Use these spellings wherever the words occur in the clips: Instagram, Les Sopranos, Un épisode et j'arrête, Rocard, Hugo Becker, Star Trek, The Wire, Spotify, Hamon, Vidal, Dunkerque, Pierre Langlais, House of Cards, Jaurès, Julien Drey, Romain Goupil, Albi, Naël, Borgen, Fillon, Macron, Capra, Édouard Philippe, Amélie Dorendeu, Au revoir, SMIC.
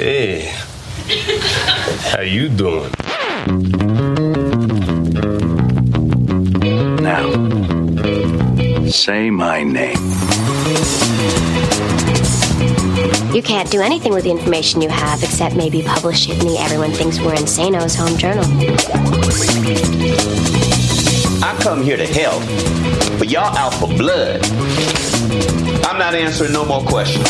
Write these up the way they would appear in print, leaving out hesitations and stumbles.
Hey, how you doing? Now, say my name. You can't do anything with the information you have except maybe publish it in the Everyone Thinks We're Insano's Home Journal. I come here to help, but y'all out for blood. I'm not answering no more questions.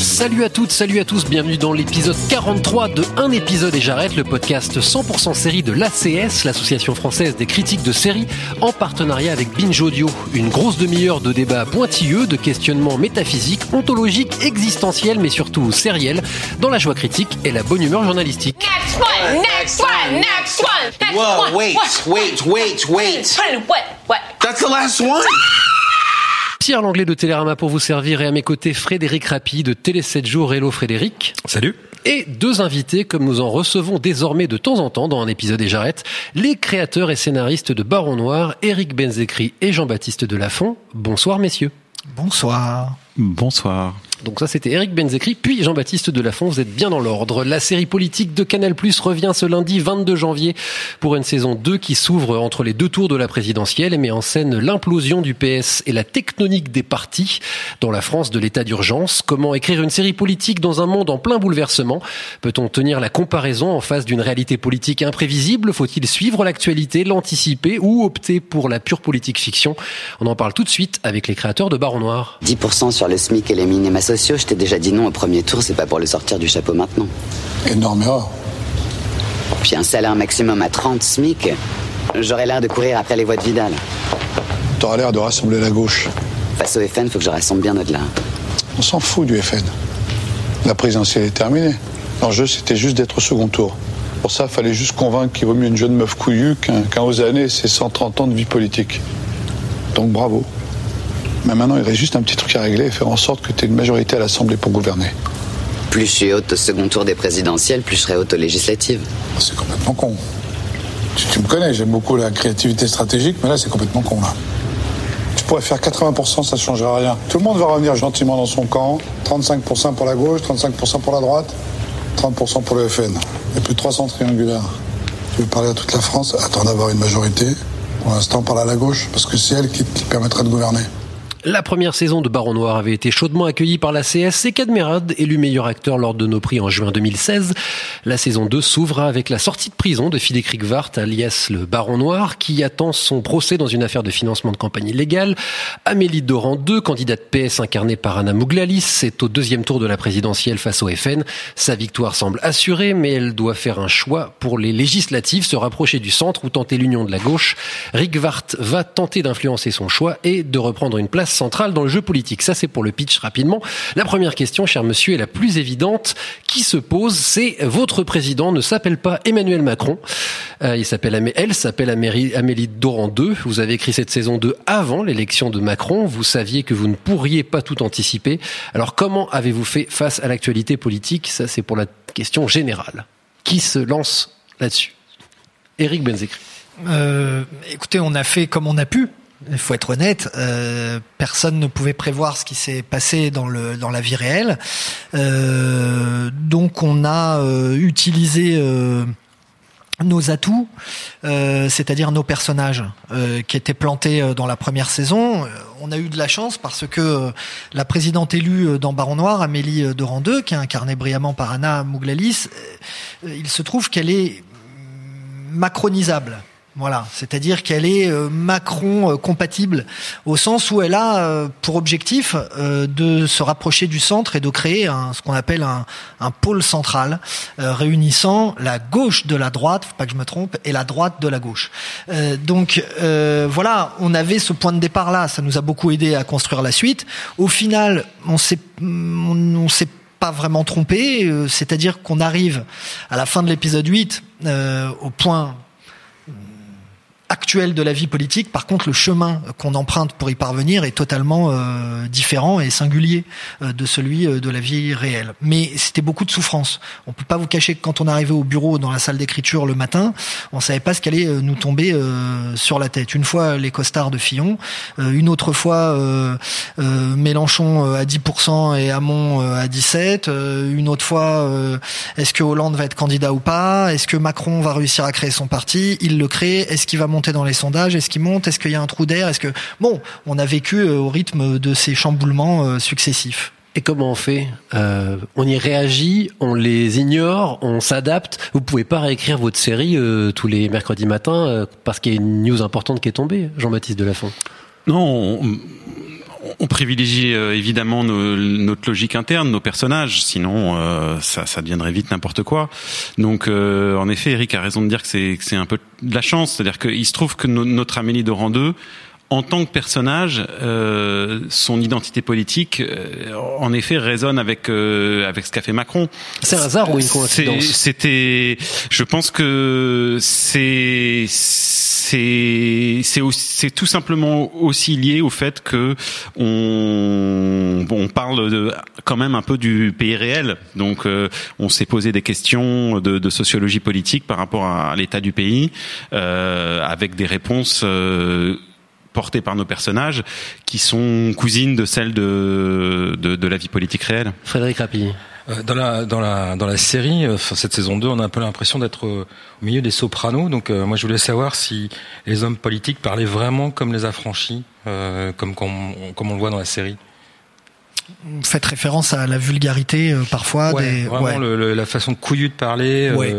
Salut à toutes, salut à tous, bienvenue dans l'épisode 43 de Un épisode et j'arrête, le podcast 100% série de l'ACS, l'association française des critiques de séries, en partenariat avec Binge Audio. Une grosse demi-heure de débats pointilleux, de questionnements métaphysiques, ontologiques, existentiels, mais surtout sériels, dans la joie critique et la bonne humeur journalistique. Next one, next one, next one, next one. Whoa, wait. What? That's the last one. Pierre Langlais de Télérama pour vous servir et à mes côtés Frédéric Rappe de Télé 7 jours. Hello Frédéric. Salut. Et deux invités comme nous en recevons désormais de temps en temps dans Un épisode et j'arrête, les créateurs et scénaristes de Baron Noir, Eric Benzekri et Jean-Baptiste Delafont. Bonsoir messieurs. Bonsoir. Bonsoir. Donc ça c'était Eric Benzekri, puis Jean-Baptiste Delafont, vous êtes bien dans l'ordre. La série politique de Canal+ revient ce lundi 22 janvier pour une saison 2 qui s'ouvre entre les deux tours de la présidentielle et met en scène l'implosion du PS et la tectonique des partis dans la France de l'état d'urgence. Comment écrire une série politique dans un monde en plein bouleversement? Peut-on tenir la comparaison en face d'une réalité politique imprévisible? Faut-il suivre l'actualité, l'anticiper ou opter pour la pure politique fiction? On en parle tout de suite avec les créateurs de Baron Noir. 10% sur le SMIC et les minima sociaux, je t'ai déjà dit non au premier tour, c'est pas pour le sortir du chapeau maintenant. Énorme erreur. Puis un salaire maximum à 30 SMIC, j'aurais l'air de courir après les voix de Vidal. T'auras l'air de rassembler la gauche. Face au FN, faut que je rassemble bien au-delà. On s'en fout du FN. La présidentielle est terminée. L'enjeu, c'était juste d'être au second tour. Pour ça, fallait juste convaincre qu'il vaut mieux une jeune meuf couillue qu'un osané et ses 130 ans de vie politique. Donc bravo. Mais maintenant, il reste juste un petit truc à régler et faire en sorte que tu aies une majorité à l'Assemblée pour gouverner. Plus je suis haute au second tour des présidentielles, plus je serai haute aux législatives. C'est complètement con. Tu me connais, j'aime beaucoup la créativité stratégique, mais là, c'est complètement con, là. Tu pourrais faire 80%, ça ne changera rien. Tout le monde va revenir gentiment dans son camp. 35% pour la gauche, 35% pour la droite, 30% pour le FN. Il y a plus de 300 triangulaires. Tu veux parler à toute la France? Attends d'avoir une majorité. Pour l'instant, parle à la gauche, parce que c'est elle qui permettra de gouverner. La première saison de Baron Noir avait été chaudement accueillie par la CS et Kad Merad, élu meilleur acteur lors de nos prix en juin 2016. La saison 2 s'ouvre avec la sortie de prison de Philippe Rickwaert, alias le Baron Noir, qui attend son procès dans une affaire de financement de campagne illégale. Amélie Dorendeu, candidate PS incarnée par Anna Mouglalis, est au deuxième tour de la présidentielle face au FN. Sa victoire semble assurée, mais elle doit faire un choix pour les législatives, se rapprocher du centre ou tenter l'union de la gauche. Rickwaert va tenter d'influencer son choix et de reprendre une place centrale dans le jeu politique. Ça, c'est pour le pitch rapidement. La première question, cher monsieur, est la plus évidente qui se pose, c'est votre président ne s'appelle pas Emmanuel Macron. Elle s'appelle Amélie Dorendeu. Vous avez écrit cette saison 2 avant l'élection de Macron. Vous saviez que vous ne pourriez pas tout anticiper. Alors, comment avez-vous fait face à l'actualité politique? Ça, c'est pour la question générale. Qui se lance là-dessus? Eric Benzekri. Écoutez, on a fait comme on a pu. Il faut être honnête, personne ne pouvait prévoir ce qui s'est passé dans la vie réelle. Donc on a utilisé nos atouts, c'est-à-dire nos personnages qui étaient plantés dans la première saison. On a eu de la chance parce que la présidente élue dans Baron Noir, Amélie Dorendeu, qui est incarnée brillamment par Anna Mouglalis, il se trouve qu'elle est macronisable. Voilà, c'est-à-dire qu'elle est Macron compatible au sens où elle a pour objectif de se rapprocher du centre et de créer ce qu'on appelle un pôle central réunissant la gauche de la droite, faut pas que je me trompe, et la droite de la gauche. Donc voilà, on avait ce point de départ là, ça nous a beaucoup aidé à construire la suite. Au final, on s'est pas vraiment trompé, c'est-à-dire qu'on arrive à la fin de l'épisode 8 au point actuelle de la vie politique. Par contre, le chemin qu'on emprunte pour y parvenir est totalement différent et singulier de celui de la vie réelle. Mais c'était beaucoup de souffrance. On peut pas vous cacher que quand on arrivait au bureau, dans la salle d'écriture le matin, on savait pas ce qu'allait nous tomber sur la tête. Une fois les costards de Fillon, une autre fois Mélenchon à 10% et Hamon à 17%, une autre fois est-ce que Hollande va être candidat ou pas, est-ce que Macron va réussir à créer son parti, il le crée, est-ce qu'il va monter dans les sondages, est-ce qu'il monte, est-ce qu'il y a un trou d'air, est-ce que... Bon, on a vécu au rythme de ces chamboulements successifs. Et comment on fait ? On y réagit, on les ignore, on s'adapte. Vous pouvez pas réécrire votre série tous les mercredis matins parce qu'il y a une news importante qui est tombée, Jean-Baptiste Delafont. Non, on privilégie évidemment notre logique interne, nos personnages, sinon ça deviendrait vite n'importe quoi. Donc en effet, Eric a raison de dire que c'est un peu de la chance, c'est-à-dire qu'il se trouve que notre Amélie Dorendeu, en tant que personnage, son identité politique, en effet, résonne avec ce qu'a fait Macron. C'est un hasard ou une coïncidence ? Je pense que c'est tout simplement aussi lié au fait que on parle quand même un peu du pays réel. Donc, on s'est posé des questions de sociologie politique par rapport à l'état du pays, avec des réponses portées par nos personnages qui sont cousines de celles de la vie politique réelle. Frédéric Rappe. Dans la série, cette saison 2, on a un peu l'impression d'être au milieu des Sopranos. Donc moi je voulais savoir si les hommes politiques parlaient vraiment comme les affranchis, comme on le voit dans la série. Faites référence à la vulgarité parfois. La façon couillue de parler. Ouais.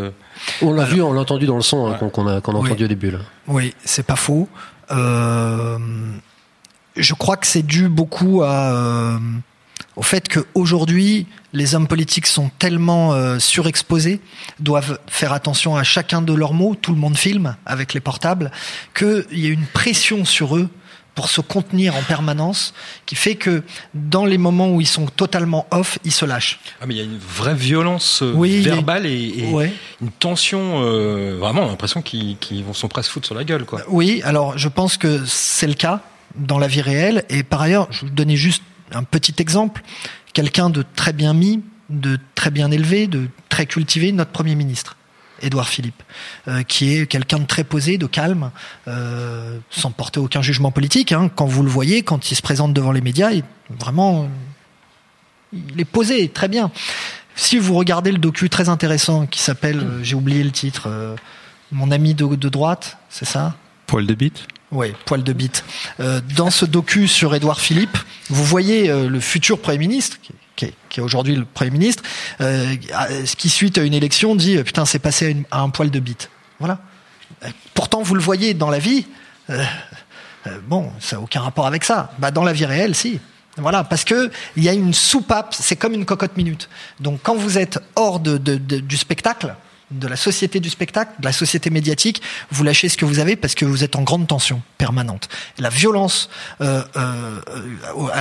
On l'a vu, on l'a entendu dans le son qu'on a entendu au début. Là. Oui, c'est pas faux. Je crois que c'est dû beaucoup au fait qu'aujourd'hui les hommes politiques sont tellement surexposés, doivent faire attention à chacun de leurs mots, tout le monde filme avec les portables, qu'il y a une pression sur eux pour se contenir en permanence, qui fait que dans les moments où ils sont totalement off, ils se lâchent. Ah mais il y a une vraie violence verbale et une tension, vraiment, on a l'impression qu'ils vont s'en presque foutre sur la gueule, quoi. Oui, alors je pense que c'est le cas dans la vie réelle, et par ailleurs, je vais vous donner juste un petit exemple, quelqu'un de très bien mis, de très bien élevé, de très cultivé, notre Premier ministre. Édouard Philippe, qui est quelqu'un de très posé, de calme, sans porter aucun jugement politique. Hein. Quand vous le voyez, quand il se présente devant les médias, il est posé, très bien. Si vous regardez le docu très intéressant qui s'appelle, j'ai oublié le titre, Mon ami de droite, c'est ça ? Poil de bite ? Oui, poil de bite. Dans ce docu sur Édouard Philippe, vous voyez le futur Premier ministre, qui est aujourd'hui le Premier ministre, qui suite à une élection dit « Putain, c'est passé à un poil de bite. » Voilà. Pourtant, vous le voyez dans la vie, ça n'a aucun rapport avec ça. Bah, dans la vie réelle, si. Voilà, parce que il y a une soupape, c'est comme une cocotte minute. Donc, quand vous êtes hors du spectacle, de la société du spectacle, de la société médiatique, vous lâchez ce que vous avez parce que vous êtes en grande tension permanente. La violence à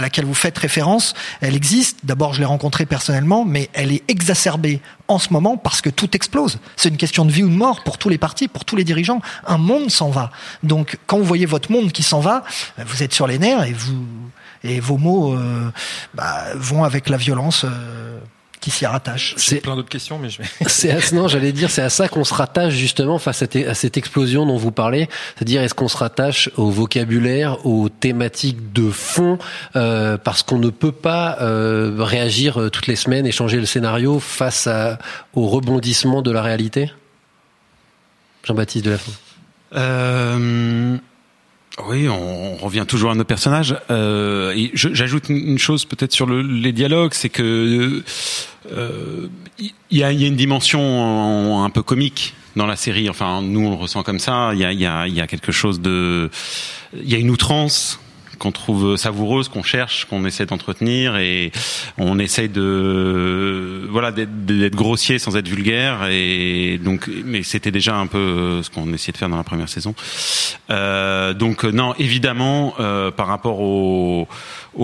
laquelle vous faites référence, elle existe. D'abord, je l'ai rencontrée personnellement, mais elle est exacerbée en ce moment parce que tout explose. C'est une question de vie ou de mort pour tous les partis, pour tous les dirigeants. Un monde s'en va. Donc, quand vous voyez votre monde qui s'en va, vous êtes sur les nerfs et vos mots vont avec la violence qui s'y rattache. C'est plein d'autres questions, mais c'est à ça qu'on se rattache justement face à cette explosion dont vous parlez. C'est-à-dire, est-ce qu'on se rattache au vocabulaire, aux thématiques de fond, parce qu'on ne peut pas réagir toutes les semaines et changer le scénario face au rebondissement de la réalité ? Jean-Baptiste Delafont. Oui, on revient toujours à nos personnages. Et j'ajoute une chose peut-être sur les dialogues, c'est que il y a une dimension un peu comique dans la série. Enfin, nous on le ressent comme ça. Il y a quelque chose il y a une outrance qu'on trouve savoureuse, qu'on cherche, qu'on essaie d'entretenir, et on essaie d'être grossier sans être vulgaire, et donc, mais c'était déjà un peu ce qu'on essayait de faire dans la première saison. Donc non, évidemment, par rapport au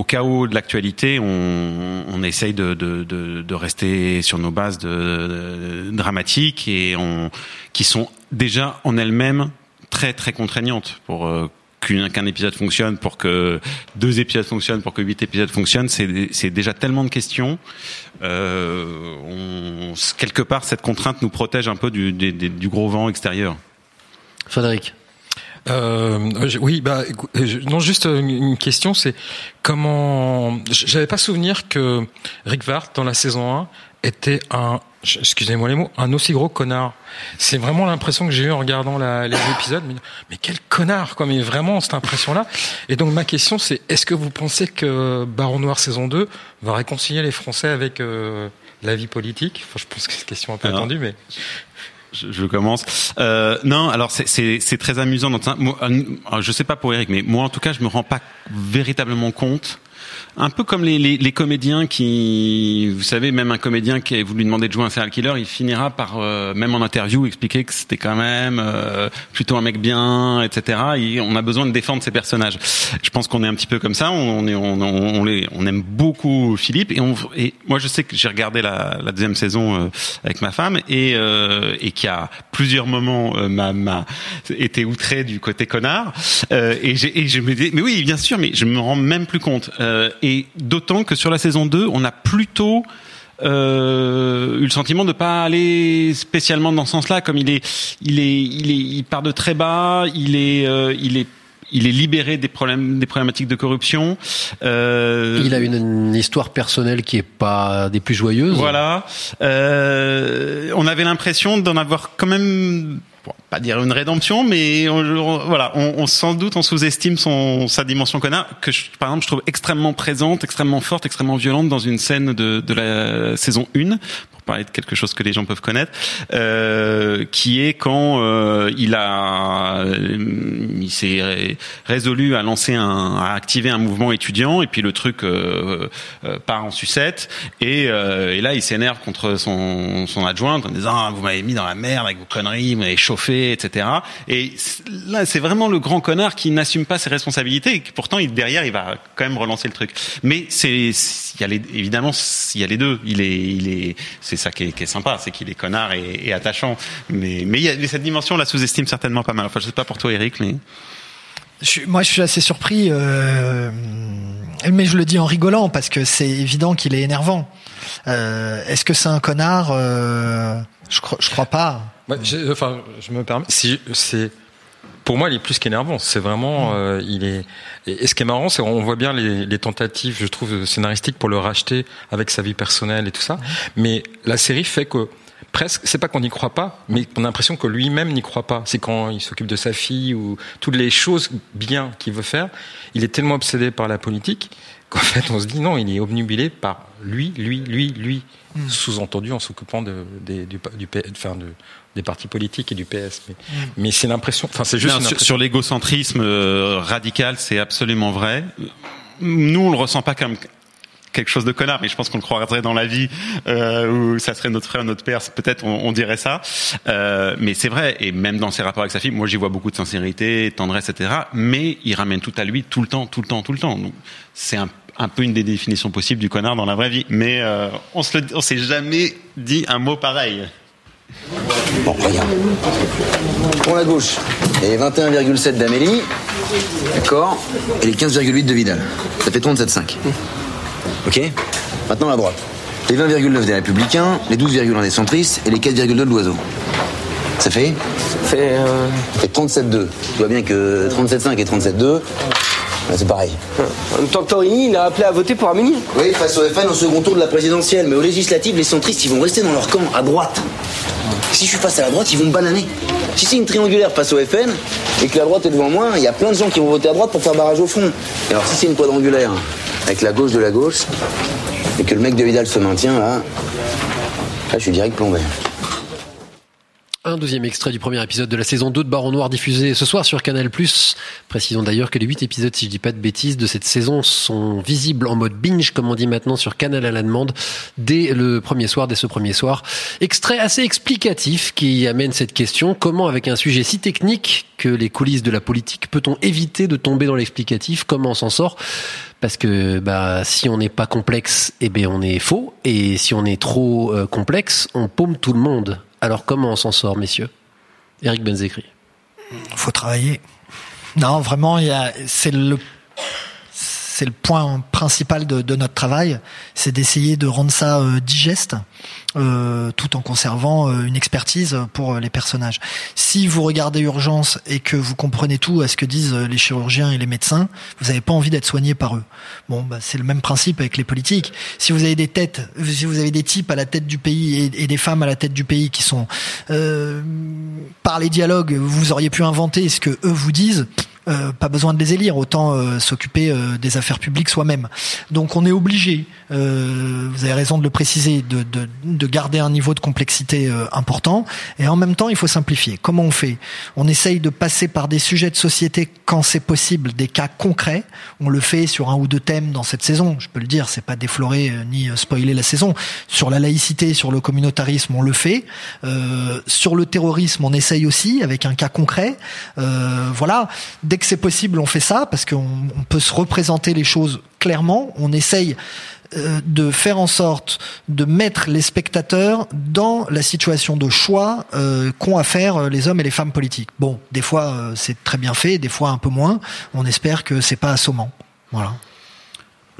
chaos de l'actualité, on essaye de rester sur nos bases dramatiques, et qui sont déjà en elles-mêmes très très contraignante pour qu'un épisode fonctionne, pour que 2 épisodes fonctionnent, pour que 8 épisodes fonctionnent. C'est déjà tellement de questions. Quelque part, cette contrainte nous protège un peu du gros vent extérieur. Frédéric. Juste une question, c'est comment... J'avais pas souvenir que Rickwaert, dans la saison 1, était excusez-moi les mots, un aussi gros connard. C'est vraiment l'impression que j'ai eue en regardant les épisodes. Mais quel connard, quoi. Mais vraiment, cette impression-là. Et donc, ma question, c'est, est-ce que vous pensez que Baron Noir saison 2 va réconcilier les Français avec la vie politique? Enfin, je pense que c'est une question un peu attendue, mais... Je commence. Non, alors c'est très amusant. Je sais pas pour Eric, mais moi en tout cas, je me rends pas véritablement compte. Un peu comme les comédiens qui, vous savez, même un comédien qui vous lui demandez de jouer un serial killer, il finira par même en interview expliquer que c'était quand même plutôt un mec bien, etc. Et on a besoin de défendre ses personnages. Je pense qu'on est un petit peu comme ça. On aime beaucoup Philippe et moi je sais que j'ai regardé la deuxième saison avec ma femme et qui a plusieurs moments m'a été outré du côté connard et je me dis mais oui bien sûr mais je me rends même plus compte. Et d'autant que sur la saison 2, on a plutôt eu le sentiment de pas aller spécialement dans ce sens-là, comme il part de très bas, il est libéré des problématiques de corruption. Il a une histoire personnelle qui est pas des plus joyeuses. Voilà. On avait l'impression d'en avoir quand même. Bon, pas dire une rédemption, mais on sans doute on sous-estime sa dimension connard que par exemple je trouve extrêmement présente, extrêmement forte, extrêmement violente dans une scène de la saison 1 pour parler de quelque chose que les gens peuvent connaître, qui est quand il s'est résolu à lancer à activer un mouvement étudiant et puis le truc part en sucette et là il s'énerve contre son adjointe en disant vous m'avez mis dans la merde avec vos conneries, vous m'avez chauffé, etc. Et là, c'est vraiment le grand connard qui n'assume pas ses responsabilités et qui, pourtant, derrière, il va quand même relancer le truc. Mais évidemment, il y a les deux. C'est ça qui est sympa, c'est qu'il est connard et attachant. Mais il y a cette dimension-là sous-estime certainement pas mal. Enfin, je sais pas pour toi, Eric, mais... Moi, je suis assez surpris, mais je le dis en rigolant parce que c'est évident qu'il est énervant. Est-ce que c'est un connard? Je crois pas. Ouais, je me permets. Pour moi, il est plus qu'énervant. C'est vraiment, et ce qui est marrant, c'est qu'on voit bien les tentatives, je trouve, scénaristiques pour le racheter avec sa vie personnelle et tout ça. Mais la série fait que presque, c'est pas qu'on n'y croit pas, mais on a l'impression que lui-même n'y croit pas. C'est quand il s'occupe de sa fille ou toutes les choses bien qu'il veut faire. Il est tellement obsédé par la politique qu'en fait, on se dit non, il est obnubilé par lui. Sous-entendu en s'occupant des partis politiques et du PS. Mais c'est l'impression. Enfin, c'est juste sur l'égocentrisme radical, c'est absolument vrai. Nous, on le ressent pas comme quelque chose de connard, mais je pense qu'on le croirait dans la vie où ça serait notre frère, notre père, peut-être on dirait ça. Mais c'est vrai, et même dans ses rapports avec sa fille, moi j'y vois beaucoup de sincérité, tendresse, etc. Mais il ramène tout à lui tout le temps. Donc, c'est un peu une des définitions possibles du connard dans la vraie vie. Mais on s'est jamais dit un mot pareil. Bon, regarde. Pour la gauche, les 21,7 d'Amélie, d'accord, et les 15,8 de Vidal. Ça fait 37,5. Ok. Maintenant la droite. Les 20,9 des Républicains, les 12,1 des centristes et les 4,2 de l'Oiseau. Ça fait ? Ça fait... Ça fait 37,2. Tu vois bien que 37,5 et 37,2... C'est pareil. En même temps que Torini, il a appelé à voter pour Arménie. Oui, face au FN au second tour de la présidentielle. Mais aux législatives, les centristes, ils vont rester dans leur camp, à droite. Si je suis face à la droite, ils vont me bananer. Si c'est une triangulaire face au FN, et que la droite est devant moi, il y a plein de gens qui vont voter à droite pour faire barrage au front. Et alors si c'est une quadrangulaire, avec la gauche de la gauche, et que le mec de Vidal se maintient, là je suis direct plombé. Un deuxième extrait du premier épisode de la saison 2 de Baron Noir diffusé ce soir sur Canal+. Précisons d'ailleurs que les 8 épisodes, si je dis pas de bêtises, de cette saison sont visibles en mode binge, comme on dit maintenant, sur Canal à la demande, dès ce premier soir. Extrait assez explicatif qui amène cette question. Comment, avec un sujet si technique que les coulisses de la politique, peut-on éviter de tomber dans l'explicatif? Comment on s'en sort? Parce que si on n'est pas complexe, on est faux. Et si on est trop complexe, on paume tout le monde. Alors, comment on s'en sort, messieurs? Eric Benzekri. Faut travailler. Non, vraiment, c'est le point principal de notre travail, c'est d'essayer de rendre ça digeste, tout en conservant une expertise pour les personnages. Si vous regardez Urgence et que vous comprenez tout à ce que disent les chirurgiens et les médecins, vous n'avez pas envie d'être soigné par eux. Bon, bah, c'est le même principe avec les politiques. Si vous avez si vous avez des types à la tête du pays et des femmes à la tête du pays qui sont par les dialogues, vous auriez pu inventer ce que eux vous disent. Pas besoin de les élire, autant s'occuper des affaires publiques soi-même. Donc on est obligé, vous avez raison de le préciser, de garder un niveau de complexité important, et en même temps il faut simplifier. Comment on fait ? On essaye de passer par des sujets de société quand c'est possible, des cas concrets. On le fait sur un ou deux thèmes dans cette saison, je peux le dire, c'est pas déflorer ni spoiler la saison. Sur la laïcité, sur le communautarisme, on le fait. Sur le terrorisme, on essaye aussi avec un cas concret. Voilà. Dès que c'est possible, on fait ça, parce qu'on peut se représenter les choses clairement. On essaye de faire en sorte de mettre les spectateurs dans la situation de choix qu'ont à faire les hommes et les femmes politiques. Bon, des fois, c'est très bien fait, des fois un peu moins. On espère que c'est pas assommant. Voilà.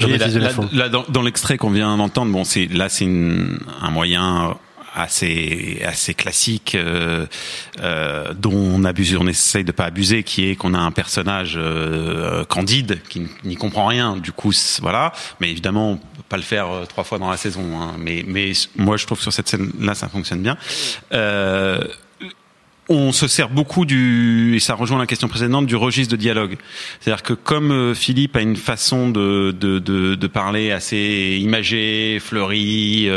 Dans l'extrait qu'on vient d'entendre, bon, c'est un moyen assez classique dont on essaye de pas abuser, qui est qu'on a un personnage candide qui n'y comprend rien, du coup voilà, mais évidemment on peut pas le faire trois fois dans la saison, hein. mais moi je trouve que sur cette scène là ça fonctionne bien. On se sert beaucoup et ça rejoint la question précédente, du registre de dialogue. C'est-à-dire que comme Philippe a une façon de parler assez imagée, fleurie,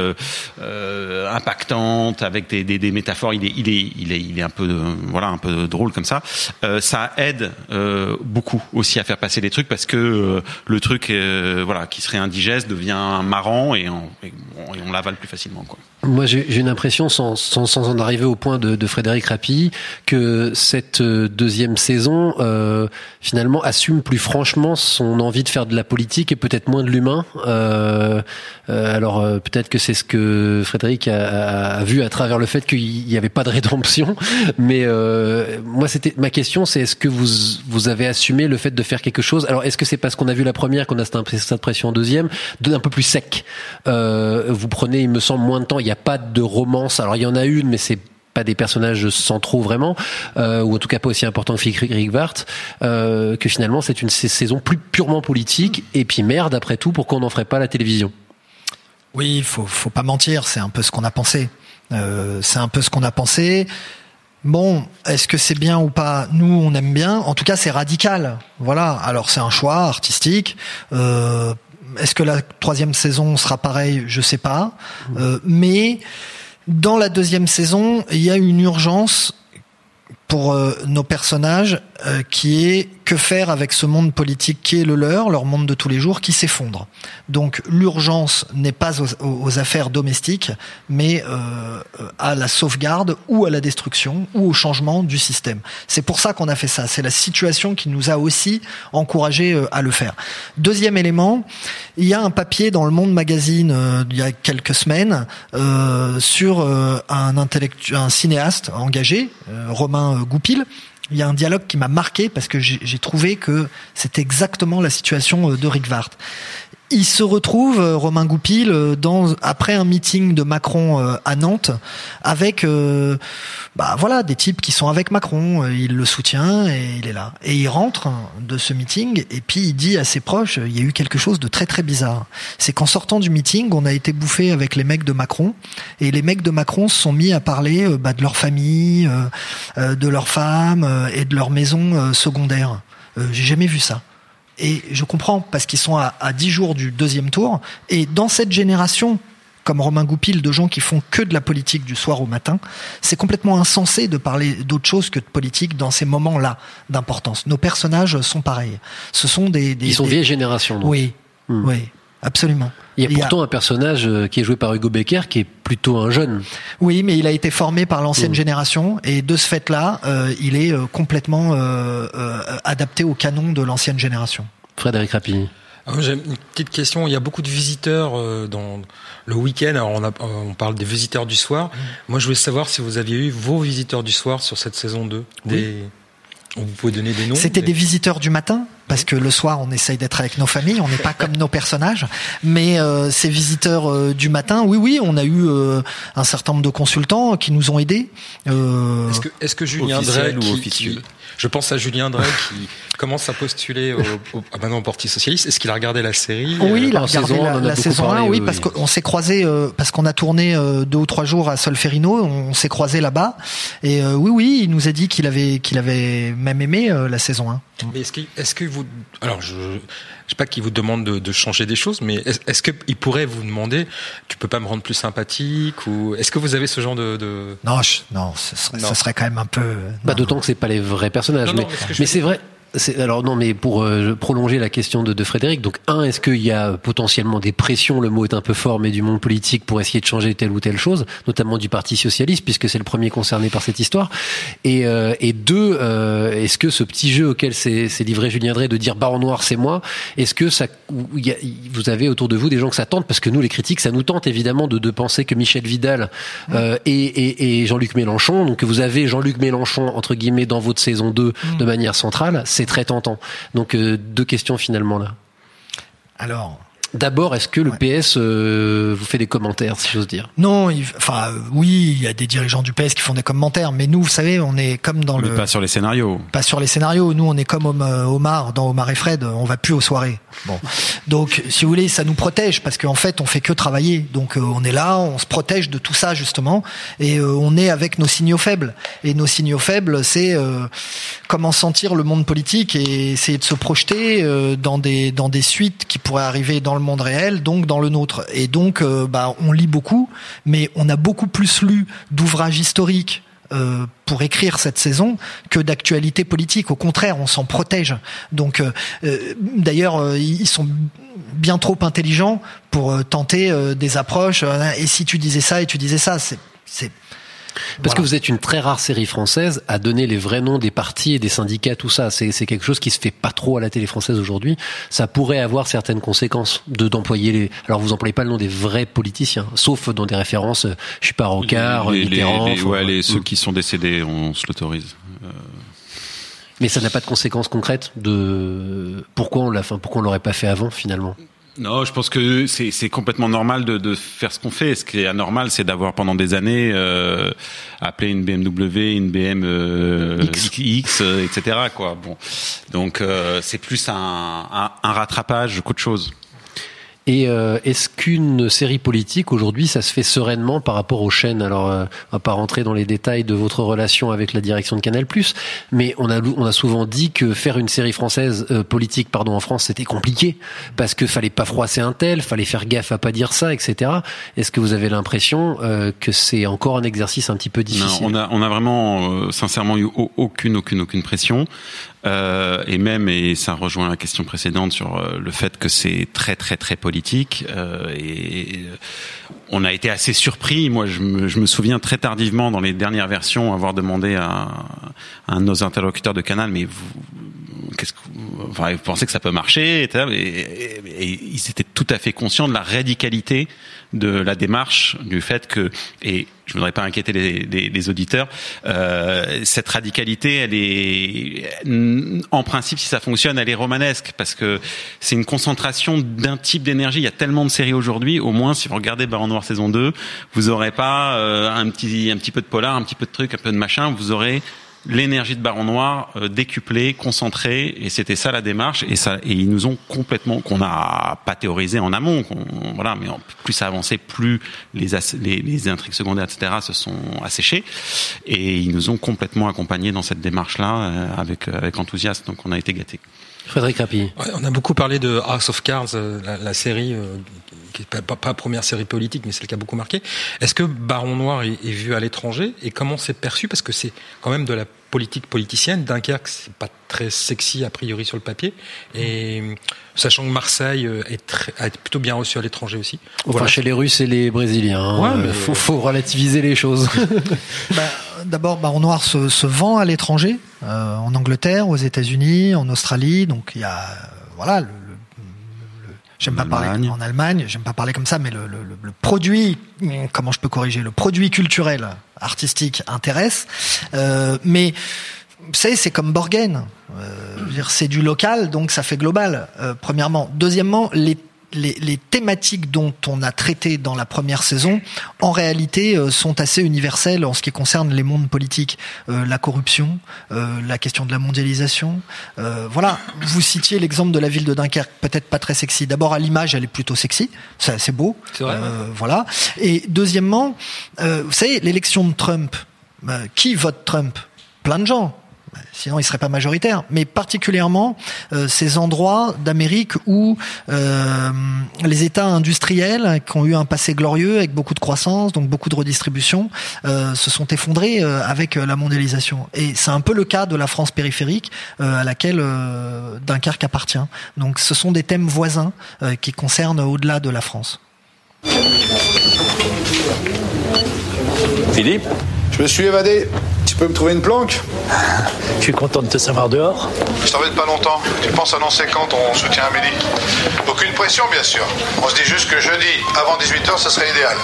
impactante, avec des métaphores, il est un peu, voilà, un peu drôle comme ça. Ça aide beaucoup aussi à faire passer les trucs, parce que le truc, voilà, qui serait indigeste devient marrant et on l'avale plus facilement, quoi. Moi, j'ai une impression, sans en arriver au point de Frédéric Rappe, que cette deuxième saison finalement assume plus franchement son envie de faire de la politique et peut-être moins de l'humain. Alors peut-être que c'est ce que Frédéric a vu à travers le fait qu'il n'y avait pas de rédemption, mais moi ma question, c'est est-ce que vous avez assumé le fait de faire quelque chose? Alors est-ce que c'est parce qu'on a vu la première qu'on a cette impression en deuxième, d'un peu plus sec? Vous prenez, il me semble, moins de temps, il n'y a pas de romance, alors il y en a une mais c'est pas des personnages centraux vraiment, ou en tout cas pas aussi important que Philippe Rickwaert, que finalement c'est une saison plus purement politique, et puis merde, après tout, pourquoi on n'en ferait pas la télévision? Oui, faut pas mentir, c'est un peu ce qu'on a pensé. Bon, est-ce que c'est bien ou pas? Nous, on aime bien. En tout cas, c'est radical. Voilà. Alors, c'est un choix artistique. Est-ce que la troisième saison sera pareille? Je sais pas. Mais dans la deuxième saison, il y a une urgence pour nos personnages qui est que faire avec ce monde politique qui est le leur monde de tous les jours qui s'effondre. Donc l'urgence n'est pas aux affaires domestiques, mais à la sauvegarde ou à la destruction ou au changement du système. C'est pour ça qu'on a fait ça. C'est la situation qui nous a aussi encouragés à le faire. Deuxième élément, il y a un papier dans Le Monde Magazine il y a quelques semaines sur un cinéaste engagé, Romain Goupil. Il y a un dialogue qui m'a marqué parce que j'ai trouvé que c'était exactement la situation de Rickwaert. Il se retrouve, Romain Goupil, après un meeting de Macron à Nantes, avec des types qui sont avec Macron. Il le soutient et il est là. Et il rentre de ce meeting et puis il dit à ses proches, il y a eu quelque chose de très très bizarre. C'est qu'en sortant du meeting, on a été bouffé avec les mecs de Macron, et les mecs de Macron se sont mis à parler de leur famille, de leur femme et de leur maison secondaire. J'ai jamais vu ça. Et je comprends, parce qu'ils sont à 10 jours du deuxième tour, et dans cette génération, comme Romain Goupil, de gens qui font que de la politique du soir au matin, c'est complètement insensé de parler d'autre chose que de politique dans ces moments-là d'importance. Nos personnages sont pareils. Ce sont ils sont vieilles générations, donc. Oui, oui, absolument. Il y a pourtant un personnage qui est joué par Hugo Becker qui est plutôt un jeune. Oui, mais il a été formé par l'ancienne génération, et de ce fait-là, il est complètement adapté au canon de l'ancienne génération. Frédéric Rappe. J'ai une petite question. Il y a beaucoup de visiteurs dans le week-end. Alors on parle des visiteurs du soir. Moi, je voulais savoir si vous aviez eu vos visiteurs du soir sur cette saison 2. Oui. Vous pouvez donner des noms. C'était des visiteurs du matin, parce que le soir on essaye d'être avec nos familles, on n'est pas comme nos personnages, mais ces visiteurs du matin, oui, on a eu un certain nombre de consultants qui nous ont aidés. Est-ce que Julien Drey ou officieux? Je pense à Julien Drey qui commence à postuler maintenant au Parti Socialiste. Est-ce qu'il a regardé la série? Oui, il a regardé la saison 1, oui, parce qu'on s'est croisés, parce qu'on a tourné 2 ou 3 jours à Solferino, on s'est croisés là-bas. Et oui, il nous a dit qu'il avait même aimé la saison 1. Mais est-ce que vous... Alors, je ne sais pas qu'il vous demande de changer des choses, mais est-ce qu'il pourrait vous demander « tu peux pas me rendre plus sympathique » ou est-ce que vous avez ce genre de... Non, ce serait quand même un peu... Bah, d'autant que ce n'est pas les vrais personnages. Mais c'est vrai... Alors non, mais pour prolonger la question de Frédéric, donc est-ce qu'il y a potentiellement des pressions, le mot est un peu fort, mais du monde politique pour essayer de changer telle ou telle chose, notamment du Parti Socialiste, puisque c'est le premier concerné par cette histoire, et deux, est-ce que ce petit jeu auquel s'est livré Julien Drey de dire « Baron Noir, c'est moi », est-ce que ça, vous avez autour de vous des gens que ça tente, parce que nous les critiques, ça nous tente évidemment de penser que Michel Vidal et Jean-Luc Mélenchon, donc vous avez Jean-Luc Mélenchon entre guillemets dans votre saison 2 de manière centrale, c'est très tentant. Donc, 2 questions finalement là. Alors, d'abord, est-ce que le PS vous fait des commentaires, si j'ose dire? Non, oui, il y a des dirigeants du PS qui font des commentaires, mais nous, vous savez, on est comme dans mais le... Pas sur les scénarios. Pas sur les scénarios. Nous, on est comme Omar dans Omar et Fred, on va plus aux soirées. Bon. Donc, si vous voulez, ça nous protège, parce qu'en fait, on fait que travailler. Donc, on est là, on se protège de tout ça, justement, et on est avec nos signaux faibles. Et nos signaux faibles, c'est comment sentir le monde politique et essayer de se projeter dans des suites qui pourraient arriver dans le monde réel, donc dans le nôtre. Et donc, on lit beaucoup, mais on a beaucoup plus lu d'ouvrages historiques pour écrire cette saison que d'actualité politique. Au contraire, on s'en protège. Donc, d'ailleurs, ils sont bien trop intelligents pour tenter des approches. Et si tu disais ça et tu disais ça, c'est... Parce que vous êtes une très rare série française à donner les vrais noms des partis et des syndicats, tout ça. C'est quelque chose qui se fait pas trop à la télé française aujourd'hui. Ça pourrait avoir certaines conséquences d'employer les... Alors vous employez pas le nom des vrais politiciens, sauf dans des références, je suis pas Rocard, Mitterrand... Ceux qui sont décédés, on se l'autorise. Mais ça n'a pas de conséquences concrètes de... Pourquoi on l'aurait pas fait avant, finalement? Non, je pense que c'est complètement normal de faire ce qu'on fait. Ce qui est anormal, c'est d'avoir pendant des années appelé une BMW, une BM X, etc. Quoi. Bon, donc c'est plus un rattrapage qu'autre chose. Et est-ce qu'une série politique aujourd'hui, ça se fait sereinement par rapport aux chaînes? Alors, on va pas rentrer dans les détails de votre relation avec la direction de Canal+, mais on a souvent dit que faire une série française politique en France, c'était compliqué parce que fallait pas froisser un tel, fallait faire gaffe à pas dire ça, etc. Est-ce que vous avez l'impression que c'est encore un exercice un petit peu difficile? Non, on a vraiment sincèrement eu aucune pression. Et ça rejoint la question précédente sur le fait que c'est très très très politique. On a été assez surpris. Moi, je me souviens très tardivement dans les dernières versions avoir demandé à un de nos interlocuteurs de Canal, mais vous pensez que ça peut marcher? Et ils étaient tout à fait conscients de la radicalité de la démarche, du fait que, et je voudrais pas inquiéter les auditeurs, cette radicalité, elle est, en principe, si ça fonctionne, elle est romanesque, parce que c'est une concentration d'un type d'énergie. Il y a tellement de séries aujourd'hui, au moins, si vous regardez Baron Noir saison 2, vous aurez pas un petit peu de polar, un petit peu de truc, un peu de machin, vous aurez l'énergie de Baron Noir décuplée, concentrée, et c'était ça la démarche, et ils nous ont complètement, qu'on n'a pas théorisé en amont, mais plus ça avançait, plus les intrigues secondaires, etc., se sont asséchées, et ils nous ont complètement accompagnés dans cette démarche-là avec enthousiasme, donc on a été gâtés. Frédéric Rappe. Ouais, on a beaucoup parlé de House of Cards, la série qui n'est pas première série politique, mais celle qui a beaucoup marqué. Est-ce que Baron Noir est vu à l'étranger et comment c'est perçu? Parce que c'est quand même de la politique politicienne. Dunkerque, c'est pas très sexy a priori sur le papier. Et sachant que Marseille a été plutôt bien reçu à l'étranger aussi. Enfin, chez les Russes et les Brésiliens. Hein, mais faut relativiser les choses. D'abord, Baron Noir se vend à l'étranger, en Angleterre, aux États-Unis, en Australie. Donc il y a, en Allemagne, j'aime pas parler comme ça, mais le produit, le produit culturel, artistique intéresse, mais Vous savez, c'est comme Borgen. C'est du local, donc ça fait global, premièrement. Deuxièmement, les thématiques dont on a traité dans la première saison, en réalité, sont assez universelles en ce qui concerne les mondes politiques. La corruption, la question de la mondialisation. Voilà, vous citiez l'exemple de la ville de Dunkerque, peut-être pas très sexy. D'abord, à l'image, elle est plutôt sexy. C'est assez beau. C'est vrai, ouais. Voilà. Et deuxièmement, vous savez, l'élection de Trump. Qui vote Trump ? Plein de gens. Sinon, il ne serait pas majoritaire. Mais particulièrement ces endroits d'Amérique où les États industriels qui ont eu un passé glorieux avec beaucoup de croissance, donc beaucoup de redistribution, se sont effondrés avec la mondialisation. Et c'est un peu le cas de la France périphérique à laquelle Dunkerque appartient. Donc ce sont des thèmes voisins qui concernent au-delà de la France. Philippe ? Je me suis évadé. Tu peux me trouver une planque ? Je suis content de te savoir dehors. Je t'embête pas longtemps. Tu penses annoncer quand ton soutien à Amélie ? Aucune pression, bien sûr. On se dit juste que jeudi, avant 18h, ça serait idéal.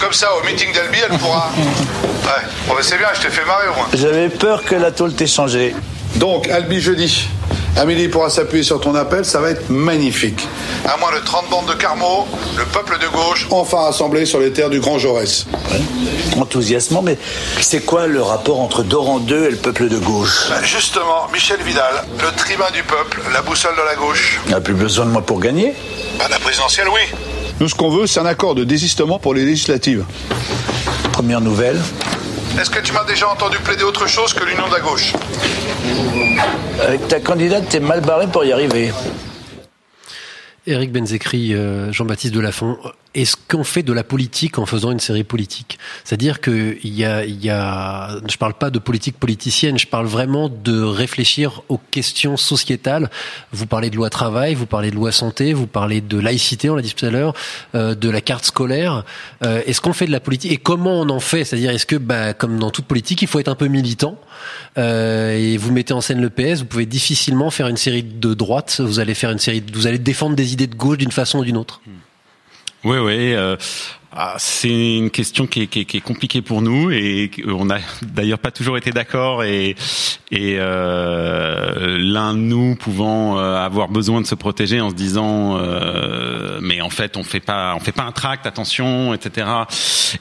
Comme ça, au meeting d'Albi, elle pourra... Ouais. Bon, ben c'est bien, je t'ai fait marrer au moins. J'avais peur que la tôle t'ait changé. Donc, Albi jeudi. Amélie pourra s'appuyer sur ton appel, ça va être magnifique. À moins de 30 bandes de carmaux, le peuple de gauche enfin rassemblé sur les terres du Grand Jaurès. Ouais. Enthousiasmant, mais c'est quoi le rapport entre Dorendeu et le peuple de gauche ? Justement, Michel Vidal, le tribun du peuple, la boussole de la gauche. Il n'a plus besoin de moi pour gagner ? À la présidentielle, oui. Nous, ce qu'on veut, c'est un accord de désistement pour les législatives. Première nouvelle. Est-ce que tu m'as déjà entendu plaider autre chose que l'union de la gauche ? Avec ta candidate, t'es mal barré pour y arriver. Eric Benzekri, Jean-Baptiste Delafont, est-ce qu'on fait de la politique en faisant une série politique ? C'est-à-dire que il y a, je parle pas de politique politicienne, je parle vraiment de réfléchir aux questions sociétales. Vous parlez de loi travail, vous parlez de loi santé, vous parlez de laïcité, on l'a dit tout à l'heure, de la carte scolaire. Est-ce qu'on fait de la politique ? Et comment on en fait ? C'est-à-dire, est-ce que, comme dans toute politique, il faut être un peu militant ? Et vous mettez en scène le PS, vous pouvez difficilement faire une série de droite. Vous allez défendre des idées de gauche d'une façon ou d'une autre. Oui. C'est une question qui est compliquée pour nous et on n'a d'ailleurs pas toujours été d'accord et l'un de nous pouvant avoir besoin de se protéger en se disant mais en fait on fait pas un tract, attention, etc.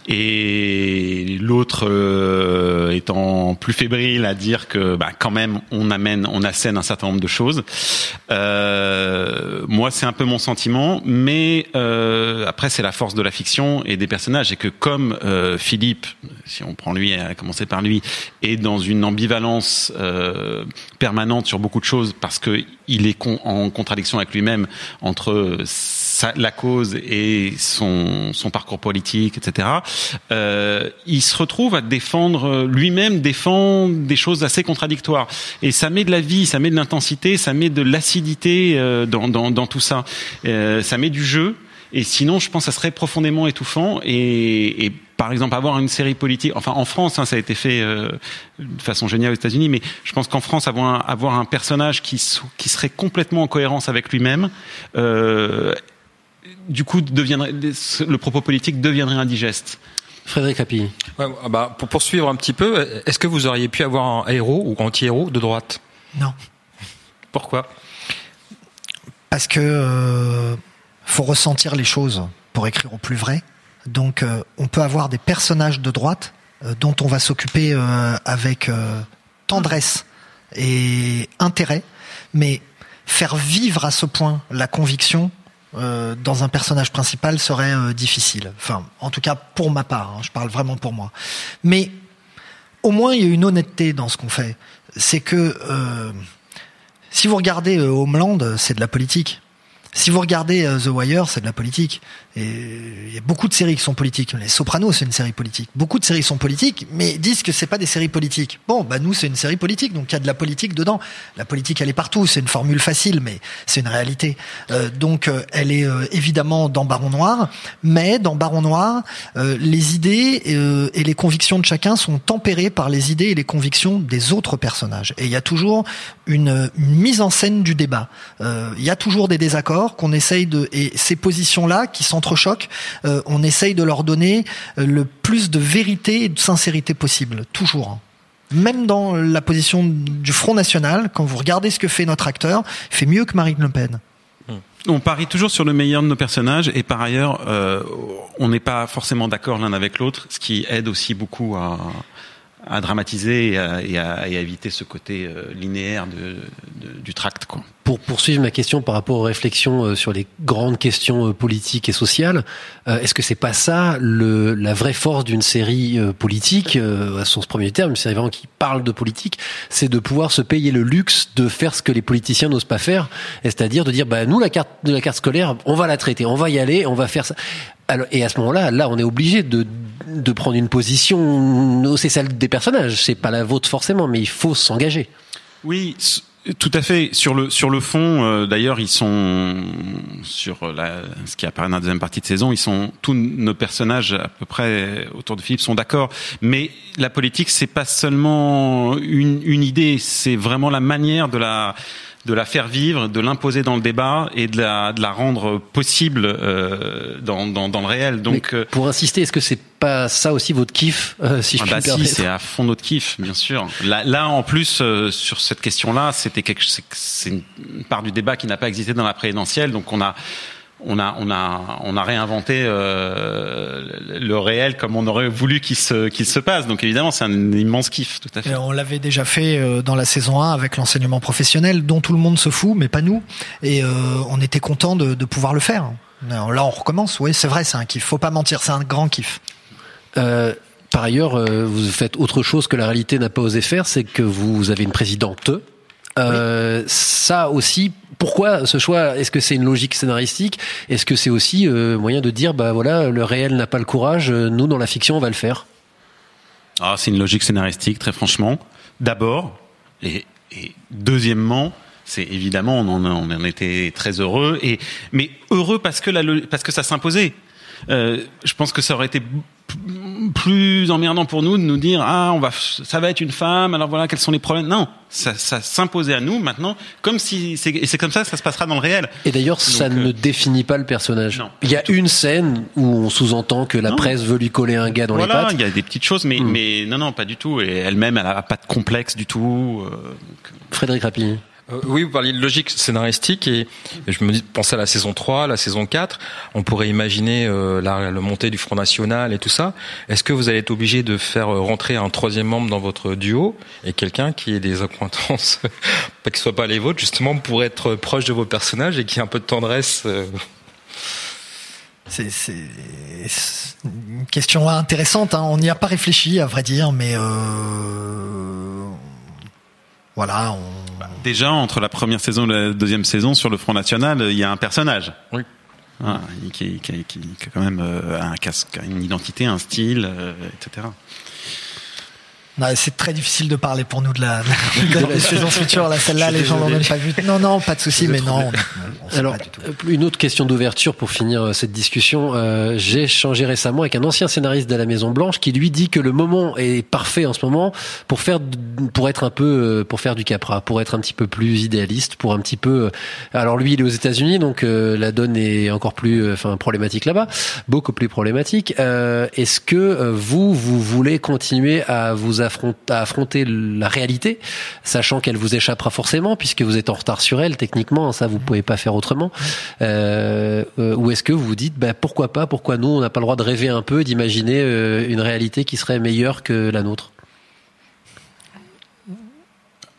Et l'autre étant plus fébrile à dire que quand même on assène un certain nombre de choses. Moi c'est un peu mon sentiment, mais après c'est la force de la fiction et des personnages, et que comme Philippe, si on prend lui, à commencer par lui, est dans une ambivalence permanente sur beaucoup de choses parce qu'il est en contradiction avec lui-même entre la cause et son parcours politique, etc. Il se retrouve à défend des choses assez contradictoires, et ça met de la vie, ça met de l'intensité, ça met de l'acidité dans tout ça, ça met du jeu. Et sinon, je pense que ça serait profondément étouffant et par exemple, avoir une série politique... Enfin, en France, ça a été fait de façon géniale aux États-Unis, mais je pense qu'en France, avoir un personnage qui serait complètement en cohérence avec lui-même... du coup, le propos politique deviendrait indigeste. Frédéric Rappe. Ouais, pour poursuivre un petit peu, est-ce que vous auriez pu avoir un héros ou anti-héros de droite ? Non. Pourquoi ? Parce que... faut ressentir les choses pour écrire au plus vrai. Donc, on peut avoir des personnages de droite dont on va s'occuper avec tendresse et intérêt, mais faire vivre à ce point la conviction dans un personnage principal serait difficile. Enfin, en tout cas, pour ma part, je parle vraiment pour moi. Mais au moins, il y a une honnêteté dans ce qu'on fait. C'est que si vous regardez Homeland, c'est de la politique. Si vous regardez The Wire, c'est de la politique. Et il y a beaucoup de séries qui sont politiques. Les Sopranos, c'est une série politique. Beaucoup de séries sont politiques, mais disent que c'est pas des séries politiques. Bon, nous, c'est une série politique, donc il y a de la politique dedans. La politique, elle est partout. C'est une formule facile, mais c'est une réalité. Donc, elle est évidemment dans Baron Noir, mais dans Baron Noir, les idées et les convictions de chacun sont tempérées par les idées et les convictions des autres personnages. Et il y a toujours une mise en scène du débat. Il y a toujours des désaccords qu'on essaye et ces positions-là qui sont trop choc, on essaye de leur donner le plus de vérité et de sincérité possible, toujours. même dans la position du Front National, quand vous regardez ce que fait notre acteur, il fait mieux que Marine Le Pen. On parie toujours sur le meilleur de nos personnages et par ailleurs, on n'est pas forcément d'accord l'un avec l'autre, ce qui aide aussi beaucoup à dramatiser et à éviter ce côté linéaire du tract, quoi. Pour poursuivre ma question par rapport aux réflexions sur les grandes questions politiques et sociales, est-ce que c'est pas ça la vraie force d'une série politique, à son premier terme, une série vraiment qui parle de politique, c'est de pouvoir se payer le luxe de faire ce que les politiciens n'osent pas faire, c'est-à-dire de dire bah nous la carte scolaire, on va la traiter, on va y aller, on va faire ça. Alors, et à ce moment-là, on est obligé de prendre une position, c'est celle des personnages, c'est pas la vôtre forcément, mais il faut s'engager. Oui. Tout à fait. Sur le fond, d'ailleurs, ils sont sur ce qui apparaît dans la deuxième partie de saison. Tous nos personnages à peu près autour de Philippe sont d'accord. Mais la politique, c'est pas seulement une idée, c'est vraiment la manière de la faire vivre, de l'imposer dans le débat et de la rendre possible dans le réel. Donc, pour insister, est-ce que c'est pas ça aussi votre kiff, si je puis me permettre ? Si, c'est à fond notre kiff, bien sûr. Là, en plus, sur cette question-là, c'est une part du débat qui n'a pas existé dans la présidentielle, donc on a réinventé le réel comme on aurait voulu qu'il se passe. Donc évidemment, c'est un immense kiff, tout à fait. Et on l'avait déjà fait dans la saison 1 avec l'enseignement professionnel, dont tout le monde se fout, mais pas nous. Et on était contents de pouvoir le faire. Alors là, on recommence. Oui, c'est vrai, c'est un kiff. Faut pas mentir, c'est un grand kiff. Par ailleurs, vous faites autre chose que la réalité n'a pas osé faire, c'est que vous avez une présidente. Oui. Ça aussi, pourquoi ce choix? Est-ce que c'est une logique scénaristique? Est-ce que c'est aussi moyen de dire bah voilà, le réel n'a pas le courage, nous dans la fiction on va le faire? Ah, c'est une logique scénaristique, très franchement. D'abord, et deuxièmement, c'est évidemment on en était très heureux mais heureux parce que ça s'imposait. Je pense que ça aurait été plus emmerdant pour nous de nous dire ça va être une femme, alors voilà quels sont les problèmes. Non, ça s'imposait à nous maintenant, comme si c'est comme ça que ça se passera dans le réel. Et d'ailleurs, ça ne définit pas le personnage. Non, il y a une scène où on sous-entend que la presse veut lui coller un gars dans les pattes. Il y a des petites choses, mais non, pas du tout. Et elle-même, elle a pas de complexe du tout. Frédéric Rappe. Oui, vous parliez de logique scénaristique et je me pensais à la saison 3, la saison 4. On pourrait imaginer le montée du Front National et tout ça. Est-ce que vous allez être obligé de faire rentrer un troisième membre dans votre duo et quelqu'un qui ait des accointances, pas qui soit pas les vôtres justement, pour être proche de vos personnages et qui ait un peu de tendresse C'est une question intéressante. On n'y a pas réfléchi à vrai dire, mais voilà. Déjà, entre la première saison et la deuxième saison, sur le Front National, il y a un personnage. Oui. Qui a quand même un casque, une identité, un style, etc. Non, c'est très difficile de parler pour nous de la saison future. Celle-là, les gens l'ont même pas vue. Non, pas de souci, mais non. Alors, une autre question d'ouverture pour finir cette discussion. J'ai échangé récemment avec un ancien scénariste de la Maison Blanche qui lui dit que le moment est parfait en ce moment pour faire du Capra, pour être un petit peu plus idéaliste, pour un petit peu. Alors lui, il est aux États-Unis, donc la donne est encore plus, problématique là-bas, beaucoup plus problématique. Est-ce que vous voulez continuer à vous affronter la réalité, sachant qu'elle vous échappera forcément puisque vous êtes en retard sur elle techniquement, ça vous pouvez pas faire autrement, ou est-ce que vous vous dites pourquoi pas, pourquoi nous on n'a pas le droit de rêver un peu, d'imaginer une réalité qui serait meilleure que la nôtre?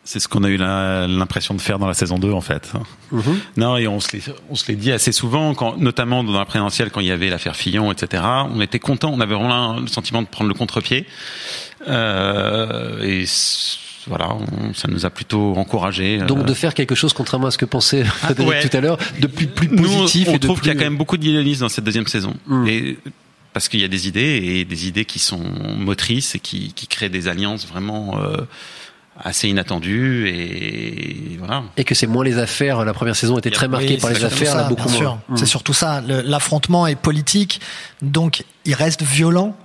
C'est ce qu'on a eu l'impression de faire dans la saison 2 en fait. Mmh. Non, et on se l'est dit assez souvent, notamment dans la présidentielle quand il y avait l'affaire Fillon, etc. On était contents, on avait vraiment le sentiment de prendre le contre-pied. Et voilà, ça nous a plutôt encouragés. Donc de faire quelque chose, contrairement à ce que pensait Frédéric tout à l'heure, de plus positif. On trouve qu'il y a quand même beaucoup d'idéalisme dans cette deuxième saison. Mmh. Parce qu'il y a des idées, et des idées qui sont motrices et qui créent des alliances vraiment assez inattendu et voilà. Et que c'est moins les affaires. La première saison était très marquée par les affaires, là beaucoup moins. C'est surtout ça. L'affrontement est politique, donc il reste violent.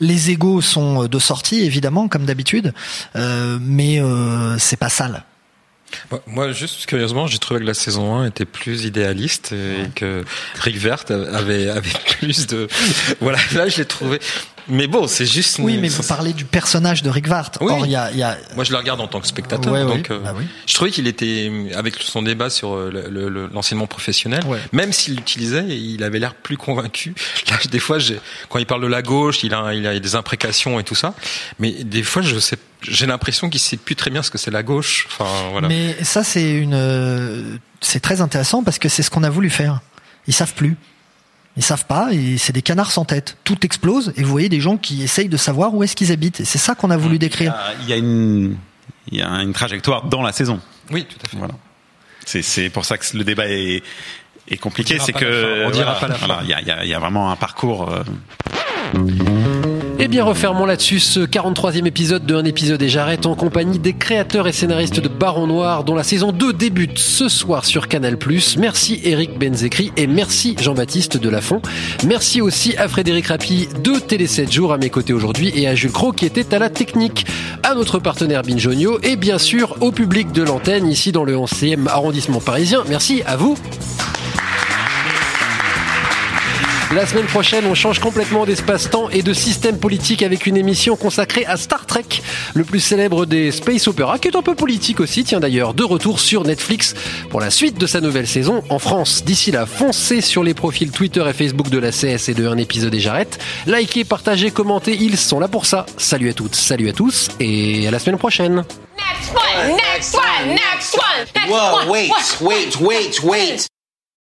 Les égos sont de sortie évidemment, comme d'habitude, mais c'est pas sale. Moi, juste curieusement, j'ai trouvé que la saison 1 était plus idéaliste et que Rickwaert avait plus de. Voilà, là, je l'ai trouvé. Mais bon, c'est juste... Oui, mais vous parlez du personnage de Rickwaert. Oui. Or, y a... Moi, je le regarde en tant que spectateur. Ouais, donc, oui. Bah, oui. Je trouvais qu'il était, avec son débat sur l'enseignement professionnel, ouais. Même s'il l'utilisait, il avait l'air plus convaincu. Là, des fois, quand il parle de la gauche, il a des imprécations et tout ça. Mais des fois, j'ai l'impression qu'il ne sait plus très bien ce que c'est la gauche. Enfin, voilà. Mais ça, c'est très intéressant parce que c'est ce qu'on a voulu faire. Ils ne savent plus. Ils savent pas, et c'est des canards sans tête. Tout explose, et vous voyez des gens qui essayent de savoir où est-ce qu'ils habitent. Et c'est ça qu'on a voulu décrire. Il y a une trajectoire dans la saison. Oui, tout à fait. Voilà. C'est pour ça que le débat est compliqué. C'est que on dira pas la fin. Il y a vraiment un parcours. Eh bien, refermons là-dessus ce 43e épisode de Un épisode et j'arrête en compagnie des créateurs et scénaristes de Baron Noir dont la saison 2 débute ce soir sur Canal+. Merci Eric Benzekri et merci Jean-Baptiste Delafont. Merci aussi à Frédéric Rappe de Télé 7 jours à mes côtés aujourd'hui et à Jules Cros qui était à la technique, à notre partenaire Binge Audio et bien sûr au public de l'antenne ici dans le 11e arrondissement parisien. Merci à vous. La semaine prochaine, on change complètement d'espace-temps et de système politique avec une émission consacrée à Star Trek, le plus célèbre des space opéras, qui est un peu politique aussi, tiens d'ailleurs, de retour sur Netflix pour la suite de sa nouvelle saison en France. D'ici là, foncez sur les profils Twitter et Facebook de la CS et de Un épisode et j'arrête. Likez, partagez, commentez, ils sont là pour ça. Salut à toutes, salut à tous et à la semaine prochaine. Next one, next one, next one, next one. Whoa, wait, wait, wait, wait.